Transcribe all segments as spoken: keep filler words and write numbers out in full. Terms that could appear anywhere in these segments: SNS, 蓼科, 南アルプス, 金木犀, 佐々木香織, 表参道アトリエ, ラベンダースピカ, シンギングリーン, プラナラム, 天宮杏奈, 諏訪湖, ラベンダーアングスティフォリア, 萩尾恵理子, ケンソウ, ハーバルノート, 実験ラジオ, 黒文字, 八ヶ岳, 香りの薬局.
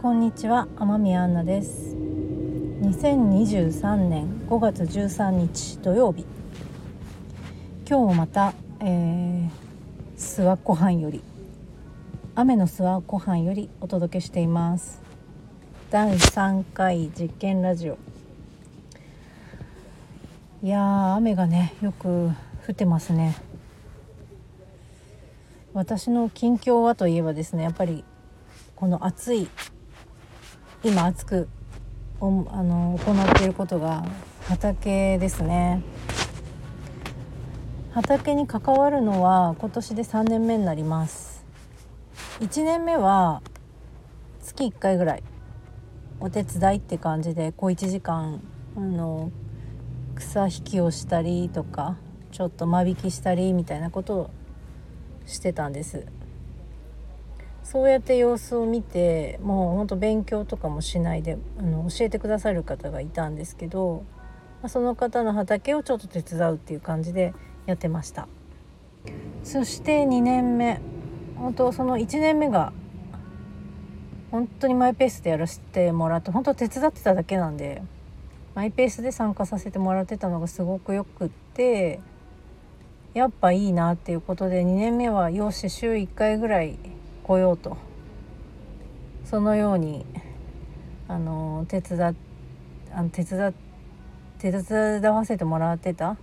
こんにちは、天宮杏奈です。にせんにじゅうさんねんごがつじゅうさんにち土曜日、今日もまた、えー、諏訪湖畔より雨の諏訪湖畔よりお届けしています。だいさんかい実験ラジオ。いやー、雨がねよく降ってますね。私の近況はといえばですね、やっぱりこの暑い今暑くおあの行っていることが畑ですね。畑に関わるのは今年でさんねんめになります。いちねんめは月いっかいぐらいお手伝いって感じで、こういちじかんあの草引きをしたりとか、ちょっと間引きしたりみたいなことをしてたんです。そうやって様子を見て、もう本当勉強とかもしないであの教えてくださる方がいたんですけど、その方の畑をちょっと手伝うっていう感じでやってました。そしてにねんめ、本当そのいちねんめが本当にマイペースでやらせてもらって、本当手伝ってただけなんでマイペースで参加させてもらってたのがすごくよくって、やっぱいいなっていうことで、にねんめはよし週いっかいぐらい来ようと、そのようにあの手伝あの手伝手伝わせてもらってた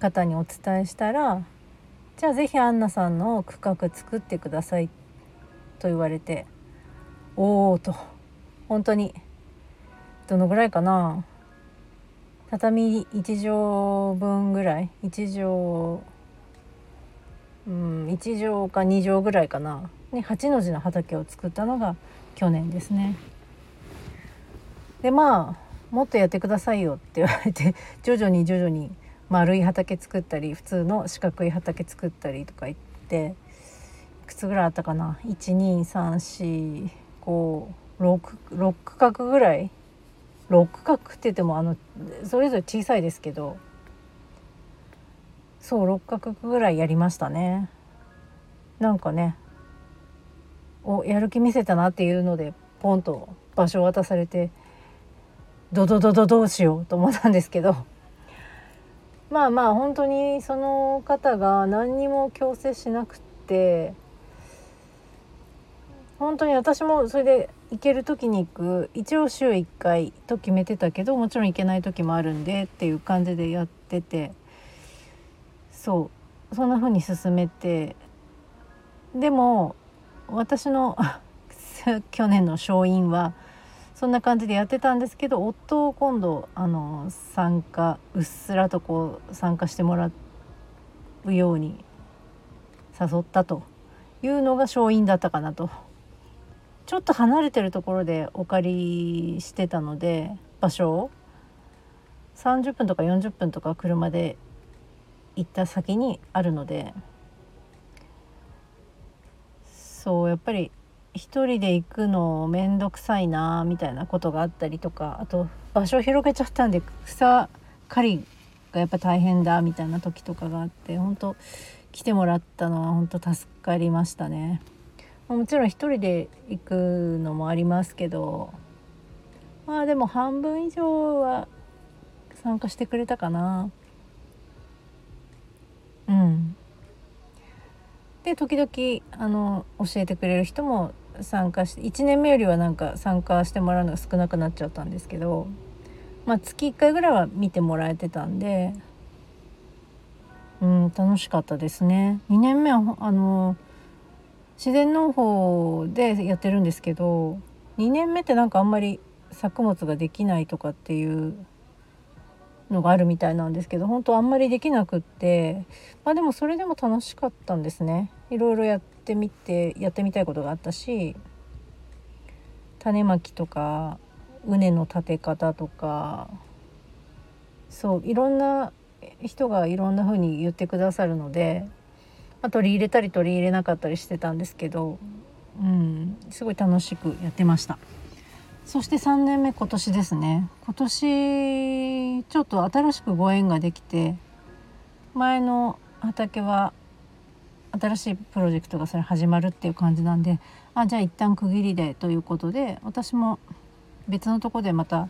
方にお伝えしたら、じゃあぜひ杏奈さんの区画作ってくださいと言われて、おーと、本当にどのぐらいかな、畳いちじょうぶんぐらい、いちじょう、うん、いちじょうかにじょうぐらいかなにはちの字の畑を作ったのが去年ですね。で、まあもっとやってくださいよって言われて、徐々に徐々に丸い畑作ったり、普通の四角い畑作ったりとか言って、いくつぐらいあったかな、いちにさんしごろくろく区画ぐらい、ろく区画って言ってもあのそれぞれ小さいですけど、そうろく区画ぐらいやりましたね。なんかね、おやる気見せたなっていうのでポンと場所を渡されて、ドドドドどうしようと思ったんですけど、まあまあ本当にその方が何にも強制しなくって、本当に私もそれで行ける時に行く、一応週いっかいと決めてたけど、もちろん行けない時もあるんでっていう感じでやってて、そうそんな風に進めて、でも私の去年の勝因はそんな感じでやってたんですけど、夫を今度あの参加うっすらとこう参加してもらうように誘ったというのが勝因だったかなと。ちょっと離れてるところでお借りしてたので、場所をさんじゅっぷんとかよんじゅっぷんとか車で行った先にあるので、そうやっぱり一人で行くのめんどくさいなみたいなことがあったりとか、あと場所を広げちゃったんで草刈りがやっぱ大変だみたいな時とかがあって、本当来てもらったのは本当助かりましたね。もちろん一人で行くのもありますけど、まあでも半分以上は参加してくれたかな。うん、で時々あの教えてくれる人も参加して、いちねんめよりはなんか参加してもらうのが少なくなっちゃったんですけど、まあ、月いっかいぐらいは見てもらえてたんで、うん、楽しかったですね。にねんめはあの自然農法でやってるんですけど、にねんめってなんかあんまり作物ができないとかっていうのがあるみたいなんですけど、本当あんまりできなくって、まあ、でもそれでも楽しかったんですね。いろいろやってみてやってみたいことがあったし、種まきとか畝の立て方とか、そういろんな人がいろんな風に言ってくださるので、まあ、取り入れたり取り入れなかったりしてたんですけど、うん、すごい楽しくやってました。そしてさんねんめ、今年ですね。今年ちょっと新しくご縁ができて、前の畑は新しいプロジェクトがそれ始まるっていう感じなんで、あじゃあ一旦区切りでということで、私も別のとこでまた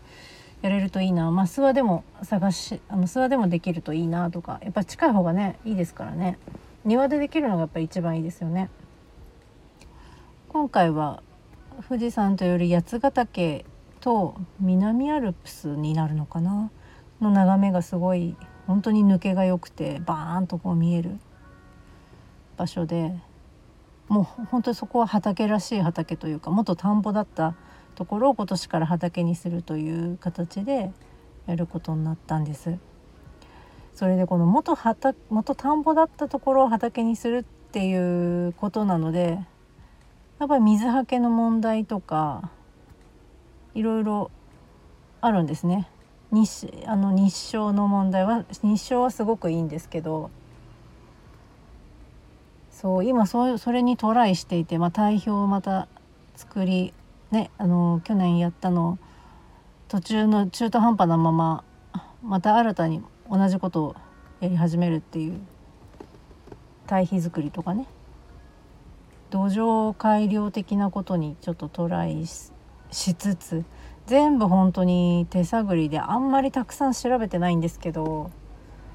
やれるといいな、まあ諏訪でも探しあの諏訪でもできるといいなとか、やっぱ近い方がねいいですからね。庭でできるのがやっぱり一番いいですよね。今回は富士山というより八ヶ岳と南アルプスになるのかなの眺めがすごい本当に抜けが良くて、バーンとこう見える場所で、もう本当にそこは畑らしい畑というか、元田んぼだったところを今年から畑にするという形でやることになったんです。それでこの元畑、元田んぼだったところを畑にするっていうことなので、やっぱり水はけの問題とかいろいろあるんですね。日、あの日照の問題は、日照はすごくいいんですけど、そう今 そ, それにトライしていて、まあ、堆肥をまた作り、ね、あの去年やったの途中の中途半端なまままた新たに同じことをやり始めるっていう、堆肥作りとかね、土壌改良的なことにちょっとトライ し, しつつ、全部本当に手探りであんまりたくさん調べてないんですけど、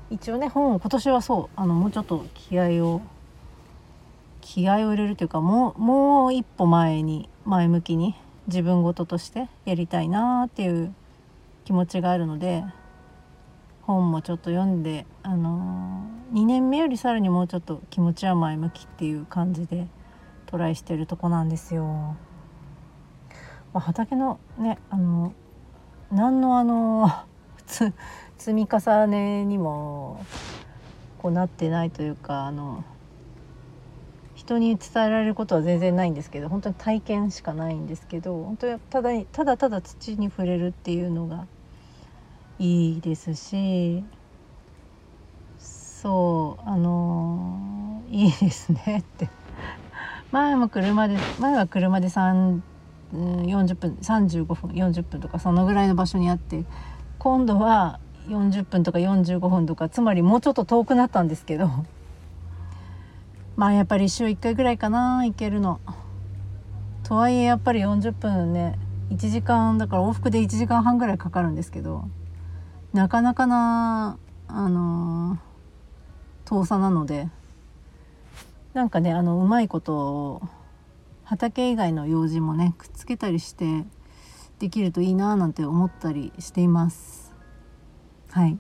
一応ね本を今年はそうあのもうちょっと気合を気合を入れるというか、もう、もう一歩前に前向きに自分事としてやりたいなっていう気持ちがあるので、本もちょっと読んで、あのー、にねんめよりさらにもうちょっと気持ちは前向きっていう感じでトライしてるとこなんですよ。まあ、畑のね、あの何のあのー、積み重ねにもこうなってないというか、あの人に伝えられることは全然ないんですけど、本当に体験しかないんですけど、本当にただただただ土に触れるっていうのがいいですし、そうあのいいですねって前も車で前は車でさんじゅっぷん、さんじゅうごふん、よんじゅっぷんとかそのぐらいの場所にあって、今度はよんじゅっぷんとかよんじゅうごふんとか、つまりもうちょっと遠くなったんですけど。まあやっぱり週いっかいぐらいかな行けるの。とはいえやっぱりよんじゅっぷんね、いちじかんだから往復でいちじかんはんぐらいかかるんですけど、なかなかなあのー、遠さなので、なんかねあのうまいことを畑以外の用事もねくっつけたりしてできるといいななんて思ったりしています。はい。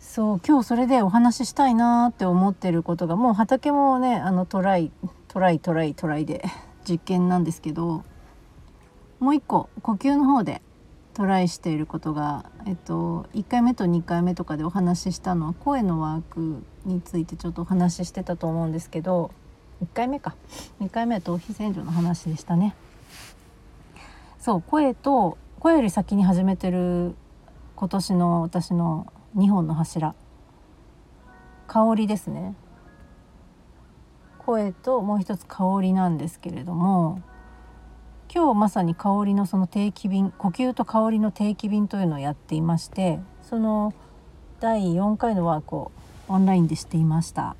そう今日それでお話ししたいなって思ってることが、もう畑もねあのトライトライトライトライで実験なんですけど、もう一個呼吸の方でトライしていることが、えっと、いっかいめとにかいめとかでお話ししたのは声のワークについてちょっとお話ししてたと思うんですけど、いっかいめかにかいめは頭皮洗浄の話でしたね。そう声と声より先に始めてる今年の私のにほんの柱、香りですね。声ともう一つ香りなんですけれども、今日まさに香りのその定期便、呼吸と香りの定期便というのをやっていまして、そのだいよんかいのワークをオンラインでしていました。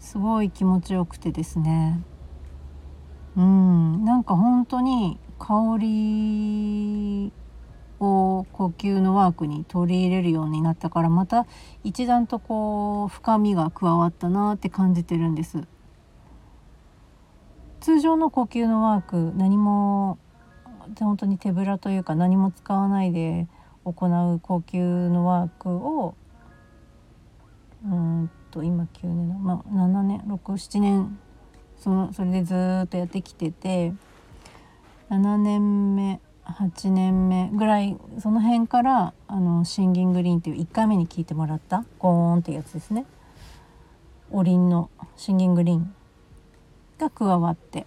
すごい気持ちよくてですね、うんなんか本当に香りを呼吸のワークに取り入れるようになったから、また一段とこう深みが加わったなって感じてるんです。通常の呼吸のワーク、何も本当に手ぶらというか何も使わないで行う呼吸のワークを、うんと今きゅうねん、まあ、ななねんろく、ななねんそのそれでずっとやってきてて、ななねんめはちねんめぐらい、その辺からあのシンギングリーンっていういっかいめに聞いてもらったゴーンってやつですね、おりんのシンギングリーンが加わって、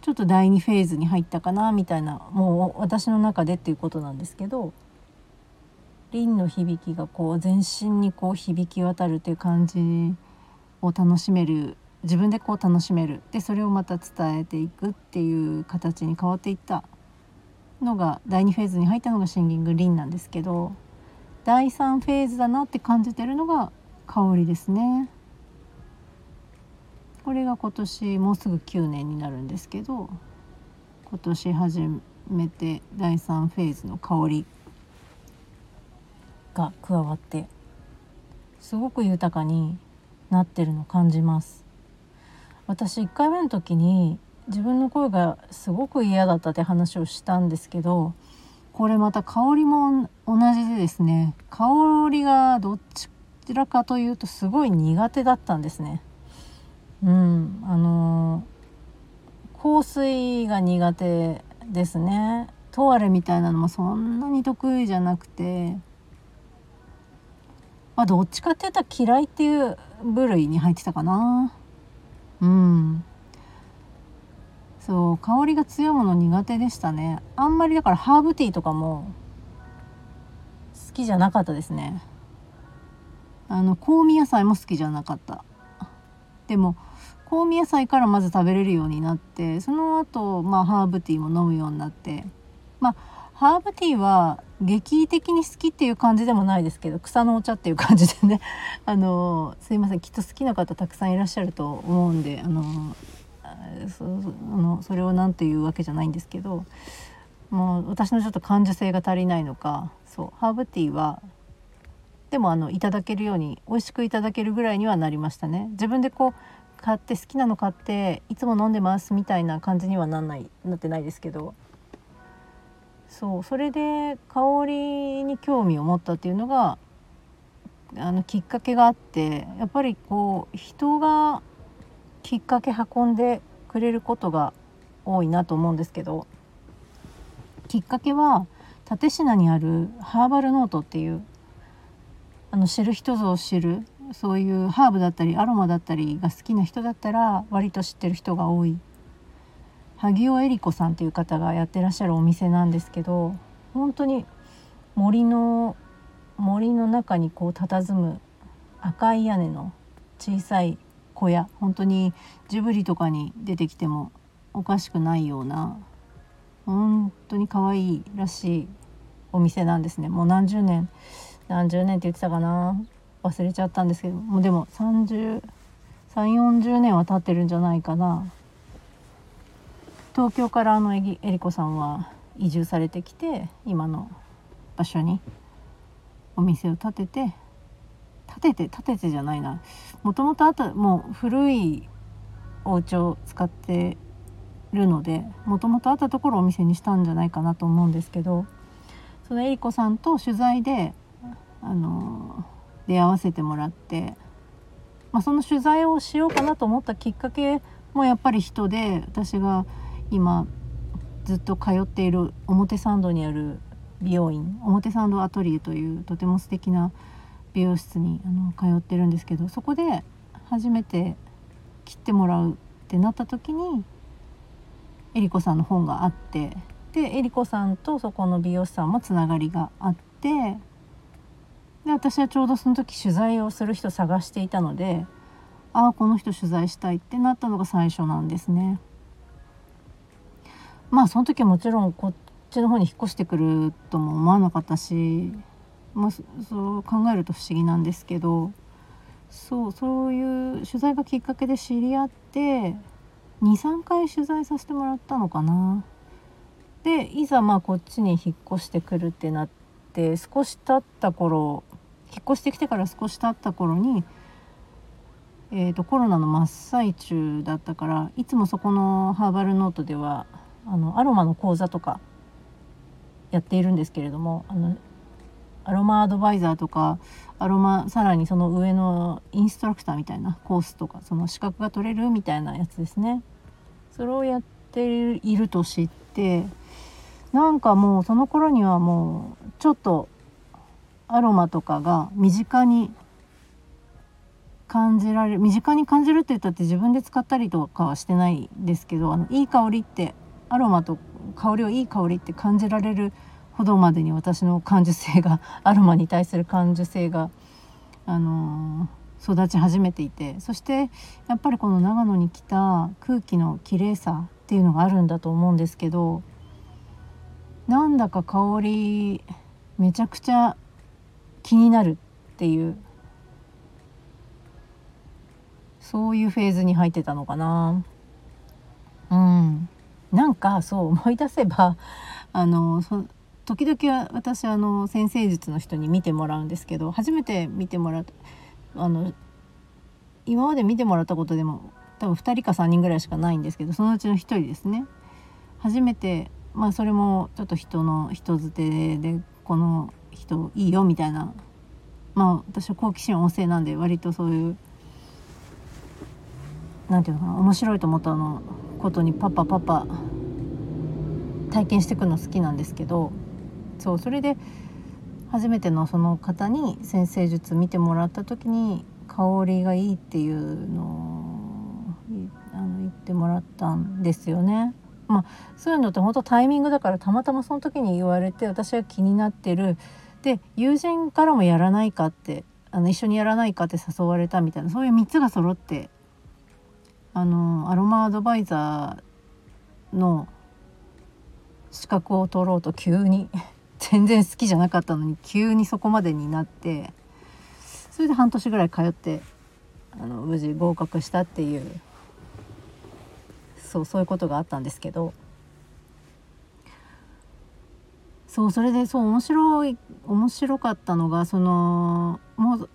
ちょっとだいにフェーズに入ったかなみたいな、もう私の中でっていうことなんですけど、リンの響きがこう全身にこう響き渡るという感じを楽しめる自分でこう楽しめる、でそれをまた伝えていくっていう形に変わっていったのがだいにフェーズに入ったのがシンギングリンなんですけど、だいさんフェーズだなって感じてるのが香りですね。これが今年もうすぐきゅうねんになるんですけど、今年初めてだいさんフェーズの香りが加わってすごく豊かになってるのを感じます。私いっかいめの時に自分の声がすごく嫌だったって話をしたんですけど、これまた香りも同じでですね、香りがどちらかというとすごい苦手だったんですね。うん、あの香水が苦手ですね。トワレみたいなのもそんなに得意じゃなくて、まあ、どっちかって言ったら嫌いっていう部類に入ってたかな。うん、そう、香りが強いもの苦手でしたね。あんまりだからハーブティーとかも好きじゃなかったですね。あの香味野菜も好きじゃなかった。でも香味野菜からまず食べれるようになって、その後、まあハーブティーも飲むようになって、まあハーブティーは劇的に好きっていう感じでもないですけど、草のお茶っていう感じでねあのすいません、きっと好きな方たくさんいらっしゃると思うんで、あの そ, あのそれをなんていうわけじゃないんですけど、もう私のちょっと感受性が足りないのか、そうハーブティーはでもあのいただけるように、美味しくいただけるぐらいにはなりましたね。自分でこう買って好きなの買っていつも飲んでますみたいな感じにはなんないなってないですけど、そう、それで香りに興味を持ったっていうのがあのきっかけがあって、やっぱりこう人がきっかけ運んでくれることが多いなと思うんですけど、きっかけは蓼科にあるハーバルノートっていう、あの知る人ぞ知る、そういうハーブだったりアロマだったりが好きな人だったら割と知ってる人が多い萩尾恵理子さんという方がやってらっしゃるお店なんですけど、本当に森の森の中にこう佇む赤い屋根の小さい小屋、本当にジブリとかに出てきてもおかしくないような、本当に可愛いらしいお店なんですね。もう何十年何十年って言ってたかな、忘れちゃったんですけど、もうでもさんじゅう、よんじゅうねんは経ってるんじゃないかな。東京からあのえりこさんは移住されてきて、今の場所にお店を建てて建てて建ててじゃないな、もともとあともう古いお家を使ってるので、もともとあったところをお店にしたんじゃないかなと思うんですけど、そのえりこさんと取材であの出会わせてもらって、まあ、その取材をしようかなと思ったきっかけもやっぱり人で、私が今ずっと通っている表参道にある美容院、表参道アトリエというとても素敵な美容室にあの通ってるんですけど、そこで初めて切ってもらうってなった時にえりこさんの本があって、でえりこさんとそこの美容師さんもつながりがあって、で私はちょうどその時取材をする人探していたので、ああこの人取材したいってなったのが最初なんですね。まあその時はもちろんこっちの方に引っ越してくるとも思わなかったし、まあ、そう考えると不思議なんですけど、そう、そういう取材がきっかけで知り合って にさんかい取材させてもらったのかな。でいざまあこっちに引っ越してくるってなって、少し経った頃、引っ越してきてから少し経った頃に、えーと、コロナの真っ最中だったから、いつもそこのハーバルノートではあのアロマの講座とかやっているんですけれども、あのアロマアドバイザーとかアロマさらにその上のインストラクターみたいなコースとか、その資格が取れるみたいなやつですね、それをやっていると知って、なんかもうその頃にはもうちょっとアロマとかが身近に感じられる、身近に感じるって言ったって自分で使ったりとかはしてないんですけど、あのいい香りって、アロマと香りをいい香りって感じられるほどまでに私の感受性が、アロマに対する感受性が、あの育ち始めていて、そしてやっぱりこの長野に来た空気の綺麗さっていうのがあるんだと思うんですけど、なんだか香りめちゃくちゃ気になるっていう、そういうフェーズに入ってたのかな。うん、なんかそう思い出せばあのそ時々私あの占星術の人に見てもらうんですけど、初めて見てもらうあの今まで見てもらったことでも多分ふたりかさんにんぐらいしかないんですけど、そのうちのひとりですね。初めて、まあ、それもちょっと人の人づてでこの人いいよみたいな、まあ私は好奇心旺盛なんで割とそういうなんていうのかな、面白いと思ったのことにパパパパ体験していくの好きなんですけど、そうそれで初めてのその方に占星術見てもらった時に香りがいいっていうのをあの言ってもらったんですよね。まあ、そういうのって本当タイミングだから、たまたまその時に言われて私は気になってるで、友人からもやらないかってあの一緒にやらないかって誘われたみたいな、そういうみっつが揃ってあのアロマアドバイザーの資格を取ろうと急に全然好きじゃなかったのに急にそこまでになって、それで半年ぐらい通ってあの無事合格したっていう、そうそういうことがあったんですけど、そうそれでそう面白い面白かったのが、そのもう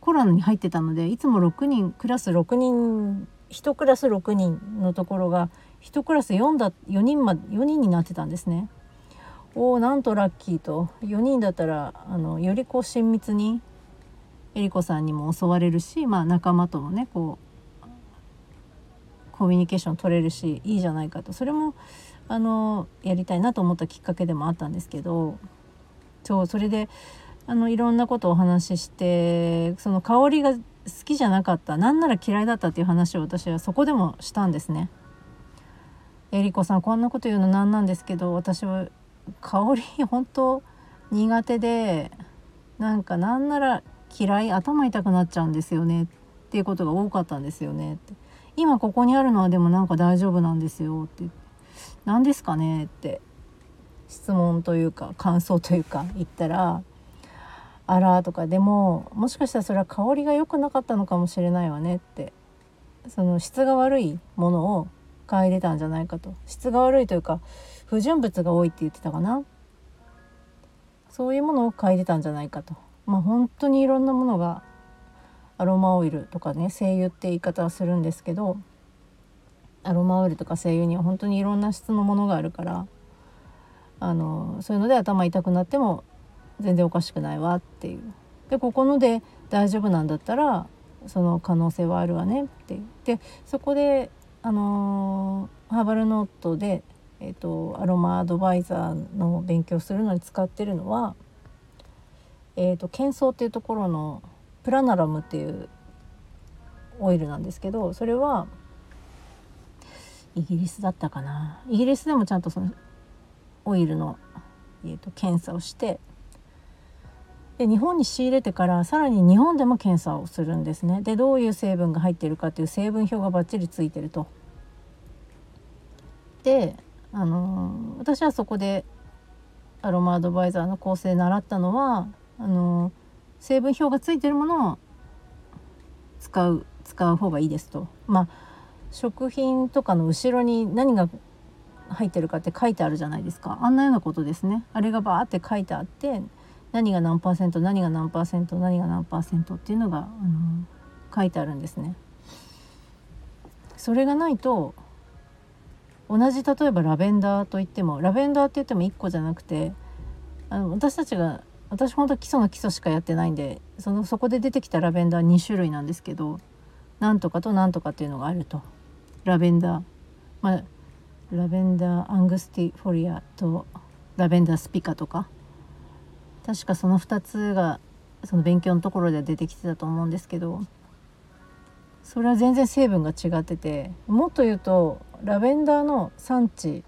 コロナに入ってたので、いつもろくにんクラスろくにんいちクラスろくにんのところがいちクラスよんだよにんまよにんになってたんですね。おーなんとラッキーと、よにんだったらあのよりこう親密にえりこさんにも教われるし、まあ、仲間ともねこうコミュニケーション取れるしいいじゃないかと、それもあのやりたいなと思ったきっかけでもあったんですけど、そうそれであのいろんなことをお話しして、その香りが好きじゃなかった、なんなら嫌いだったっていう話を私はそこでもしたんですね。えりこさんこんなこと言うのなんなんですけど、私は香り本当苦手で、なんかなんなら嫌い、頭痛くなっちゃうんですよねっていうことが多かったんですよねって、今ここにあるのはでもなんか大丈夫なんですよって、何ですかねって質問というか感想というか言ったら、あらとか、でももしかしたらそれは香りが良くなかったのかもしれないわねって、その質が悪いものを嗅いでたんじゃないかと、質が悪いというか不純物が多いって言ってたかな、そういうものを嗅いでたんじゃないかと。まあ本当にいろんなものが、アロマオイルとかね精油って言い方はするんですけど、アロマオイルとか精油には本当にいろんな質のものがあるから、あのそういうので頭痛くなっても全然おかしくないわっていう、でここので大丈夫なんだったらその可能性はあるわねっていう、でそこであのー、ハーバルノートで、えーと、アロマアドバイザーの勉強するのに使ってるのは、えーと、ケンソウっていうところのプラナラムっていうオイルなんですけど、それはイギリスだったかな、イギリスでもちゃんとそのオイルの、えーと、検査をして、で日本に仕入れてからさらに日本でも検査をするんですね。でどういう成分が入っているかという成分表がバッチリついてると。で、あのー、私はそこでアロマアドバイザーの構成で習ったのは、あのー、成分表がついてるものを使う使う方がいいですと。まあ食品とかの後ろに何が入ってるかって書いてあるじゃないですか。あんなようなことですね。あれがバーって書いてあって、何が何パーセント何が何パーセント何が何パーセントっていうのが、あの書いてあるんですね。それがないと、同じ例えばラベンダーといってもラベンダーって言ってもいっこじゃなくて、あの私たちが私本当基礎の基礎しかやってないんで、そのそこで出てきたラベンダーに種類なんですけど、なんとかとなんとかっていうのがあると。ラベンダー、まあ、ラベンダーアングスティフォリアとラベンダースピカとか、確かそのふたつがその勉強のところで出てきてたと思うんですけど、それは全然成分が違ってて、もっと言うとラベンダーの産地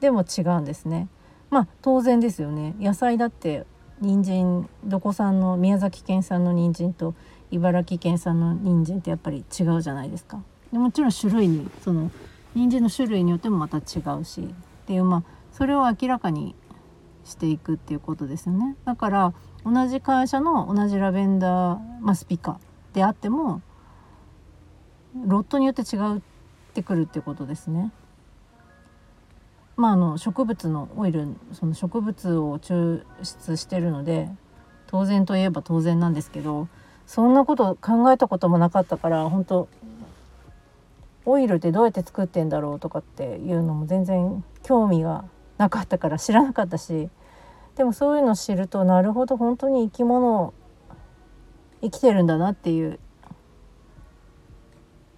でも違うんですね。まあ当然ですよね。野菜だって人参、どこ産の宮崎県産の人参と茨城県産の人参ってやっぱり違うじゃないですか。でもちろん種類にその人参の種類によってもまた違うしっていう、まあそれを明らかにしていくっていうことですよね。だから同じ会社の同じラベンダー、まあ、スピカであってもロットによって違うってくるっていうことですね。まあ、あの植物のオイル、その植物を抽出してるので当然といえば当然なんですけど、そんなこと考えたこともなかったから、本当オイルってどうやって作ってんだろうとかっていうのも全然興味がなかったから知らなかったし、でもそういうの知るとなるほど本当に生き物生きてるんだなっていう、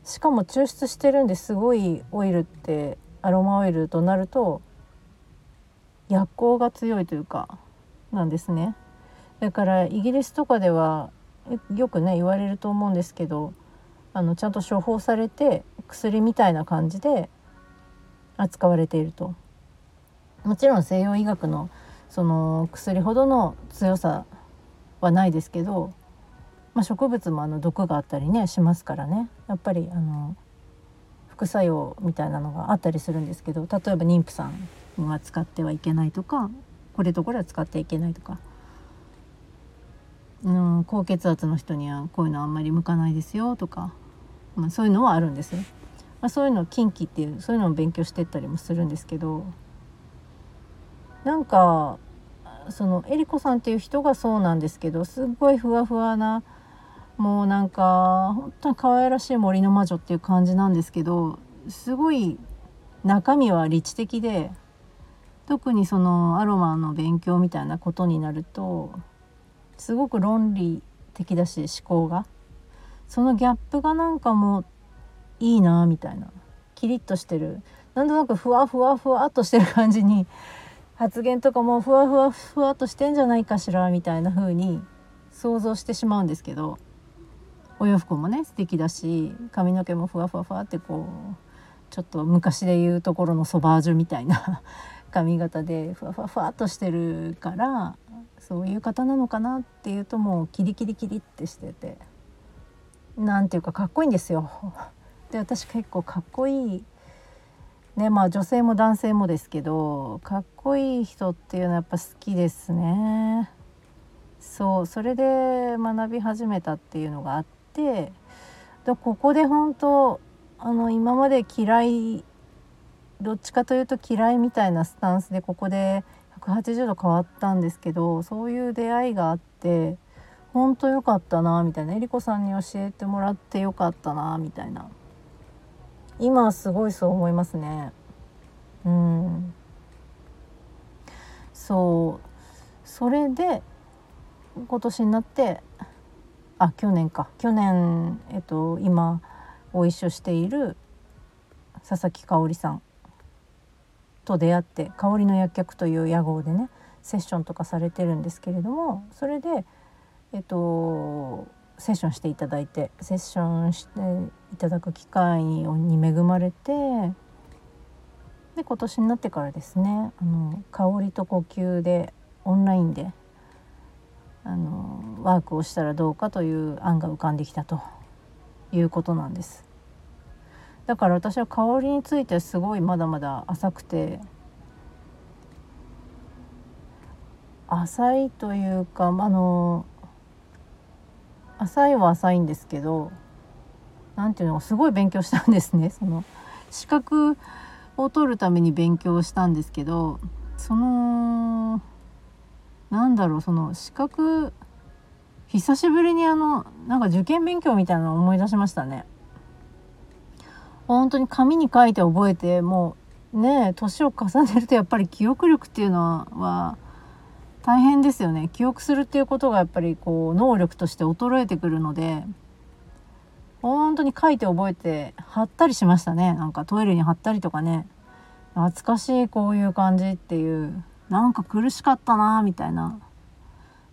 しかも抽出してるんですごいオイルってアロマオイルとなると薬効が強いというかなんですね。だからイギリスとかではよくね言われると思うんですけど、あのちゃんと処方されて薬みたいな感じで扱われていると。もちろん西洋医学のその薬ほどの強さはないですけど、まあ、植物もあの毒があったりねしますからね、やっぱりあの副作用みたいなのがあったりするんですけど、例えば妊婦さんは使ってはいけないとか、これとこれは使ってはいけないとか、うん、高血圧の人にはこういうのあんまり向かないですよとか、まあ、そういうのはあるんですよ、まあ、そういうのを禁忌っていう、そういうのを勉強してったりもするんですけど、なんかそのエリコさんっていう人がそうなんですけど、すっごいふわふわな、もうなんか本当に可愛らしい森の魔女っていう感じなんですけど、すごい中身は理知的で、特にそのアロマの勉強みたいなことになるとすごく論理的だし思考が、そのギャップがなんかもういいなみたいな、キリッとしてる、なんとなくふわふわふわっとしてる感じに、発言とかもふわふわふわっとしてんじゃないかしらみたいな風に想像してしまうんですけど、お洋服もね素敵だし、髪の毛もふわふわふわってこうちょっと昔で言うところのソバージュみたいな髪型でふわふわふわっとしてるから、そういう方なのかなっていうと、もうキリキリキリってしてて、なんていうかかっこいいんですよ。で、私結構かっこいいね、まあ女性も男性もですけど、かっこいい人っていうのはやっぱ好きですね。そう、それで学び始めたっていうのがあって、でここで本当あの今まで嫌い、どっちかというと嫌いみたいなスタンスで、ここでひゃくはちじゅうど変わったんですけど、そういう出会いがあって本当良かったなみたいな、えりこさんに教えてもらって良かったなみたいな、今はすごいそう思いますね。うん、そう、それで今年になって、あ去年か去年、えっと、今ご一緒している佐々木香織さんと出会って、香りの薬局という屋号でねセッションとかされてるんですけれども、それで、えっと、セッションしていただいてセッションしていただく機会に恵まれて、で今年になってからですね、あの香りと呼吸でオンラインであのワークをしたらどうかという案が浮かんできたということなんです。だから私は香りについてすごいまだまだ浅くて、浅いというか、あの浅いは浅いんですけど、なんていうの、すごい勉強したんですね。その資格を取るために勉強したんですけど、そのなんだろう、その資格、久しぶりにあのなんか受験勉強みたいなのを思い出しましたね。本当に紙に書いて覚えて、もうね年を重ねるとやっぱり記憶力っていうのは大変ですよね。記憶するっていうことがやっぱりこう能力として衰えてくるので、本当に書いて覚えて貼ったりしましたね。なんかトイレに貼ったりとかね、懐かしいこういう感じっていう、なんか苦しかったなみたいな。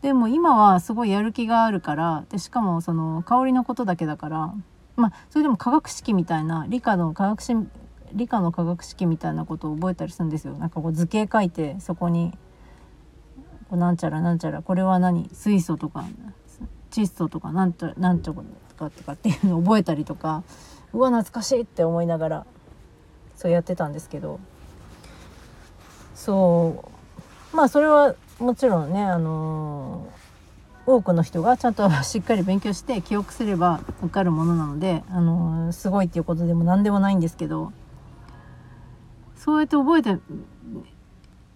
でも今はすごいやる気があるから、でしかもその香りのことだけだから、まあそれでも化学式みたいな、理科の化学式理科の化学式みたいなことを覚えたりするんですよ。なんかこう図形書いて、そこになんちゃらなんちゃら、これは何、水素とか窒素とかなんとなんとかとかっていうのを覚えたりとか、うわ懐かしいって思いながらそうやってたんですけど、そうまあそれはもちろんね、あのー、多くの人がちゃんとしっかり勉強して記憶すれば分かるものなので、あのー、すごいっていうことでも何でもないんですけど、そうやって覚えて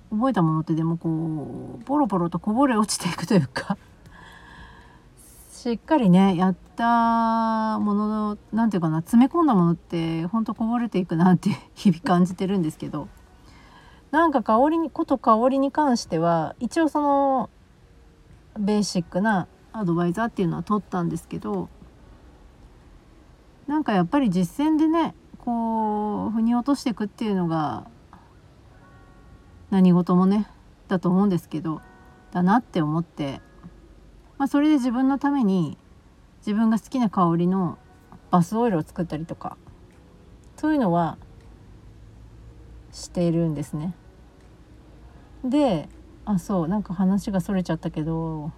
覚えたものってでもこうポロポロとこぼれ落ちていくというかしっかりねやったもののなんていうかな、詰め込んだものってほんとこぼれていくなって日々感じてるんですけど、なんか香りにこと香りに関しては一応そのベーシックなアドバイザーっていうのは取ったんですけど、なんかやっぱり実践でねこう腑に落としていくっていうのが何事もねだと思うんですけどだなって思って、まあ、それで自分のために自分が好きな香りのバスオイルを作ったりとかそういうのはしているんですね。で、あそうなんか話がそれちゃったけど、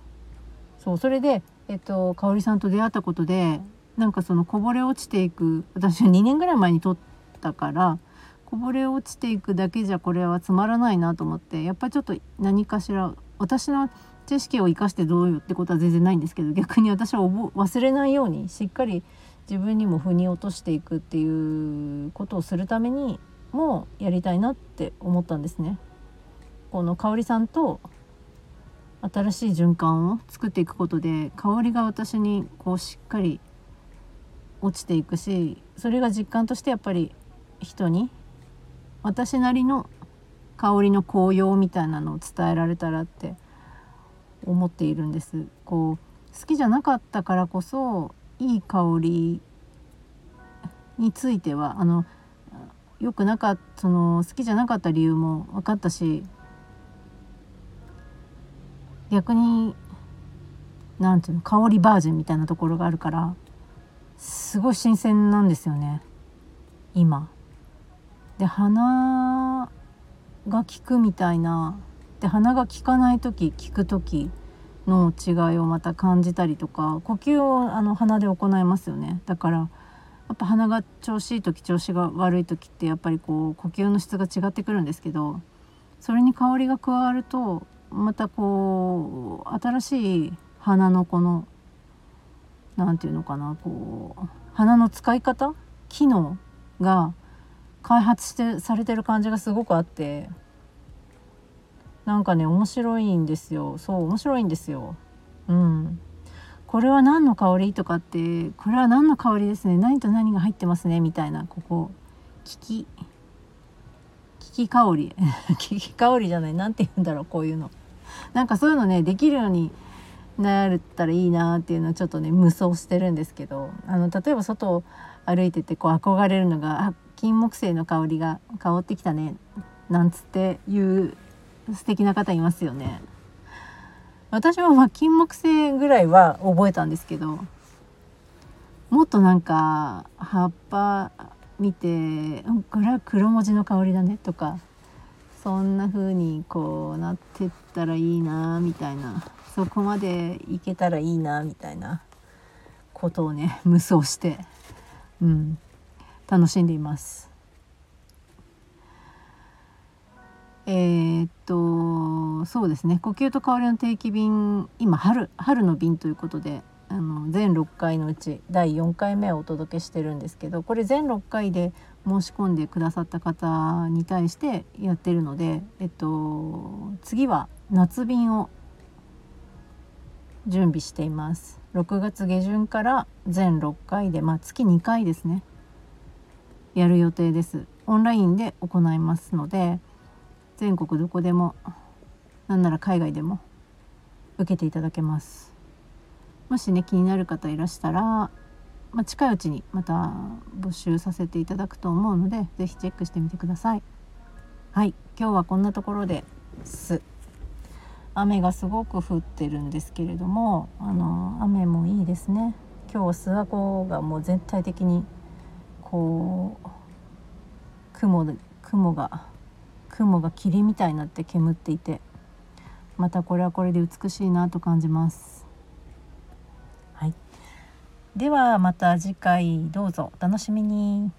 そうそれでえっと香織さんと出会ったことでなんかそのこぼれ落ちていく、私はにねんぐらい前に撮ったからこぼれ落ちていくだけじゃこれはつまらないなと思って、やっぱりちょっと何かしら私の知識を生かしてどうよってことは全然ないんですけど、逆に私は忘れないようにしっかり自分にも腑に落としていくっていうことをするためにもやりたいなって思ったんですね。この香りさんと新しい循環を作っていくことで香りが私にこうしっかり落ちていくし、それが実感としてやっぱり人に私なりの香りの効用みたいなのを伝えられたらって思っているんです。こう好きじゃなかったからこそいい香りについてはあのよくなかったその好きじゃなかった理由も分かったし、逆になんていうの香りバージンみたいなところがあるからすごい新鮮なんですよね今で。鼻が効くみたいなで鼻が効かない時効く時の違いをまた感じたりとか、呼吸をあの鼻で行いますよね。だからやっぱ鼻が調子いい時調子が悪い時ってやっぱりこう呼吸の質が違ってくるんですけど、それに香りが加わるとまたこう新しい鼻のこのなんていうのかなこう鼻の使い方機能が開発してされてる感じがすごくあって、なんかね面白いんですよ。そう面白いんですよ。うん。これは何の香りとかってこれは何の香りですね何と何が入ってますねみたいな、ここ聞き聞き香り聞き香りじゃないなんて言うんだろうこういうのなんかそういうのねできるようになれたらいいなっていうのはちょっとね無双してるんですけど、あの例えば外を歩いててこう憧れるのがあ金木犀の香りが香ってきたねなんつっていう素敵な方いますよね。私はまあ金木犀ぐらいは覚えたんですけど、もっとなんか葉っぱ見てこれは黒文字の香りだねとかそんな風にこうなってったらいいなみたいな、そこまでいけたらいいなみたいなことをね無双して、うん、楽しんでいます。えー、っとそうですね、呼吸と香りの定期便今 春, 春の便ということであの全ろっかいのうちだいよんかいめをお届けしてるんですけど、これ全ろっかいで申し込んでくださった方に対してやってるので、えっと、次は夏便を準備しています。ろくがつ下旬から全ろっかいで、まあ、月にかいですねやる予定です。オンラインで行いますので全国どこでもなんなら海外でも受けていただけます。もしね気になる方いらしたら、まあ、近いうちにまた募集させていただくと思うのでぜひチェックしてみてください。はい今日はこんなところです。雨がすごく降ってるんですけれども、あの雨もいいですね。今日は諏訪湖がもう全体的にこう雲で雲が雲が霧みたいになって煙っていて、またこれはこれで美しいなと感じます。ではまた次回どうぞお楽しみに。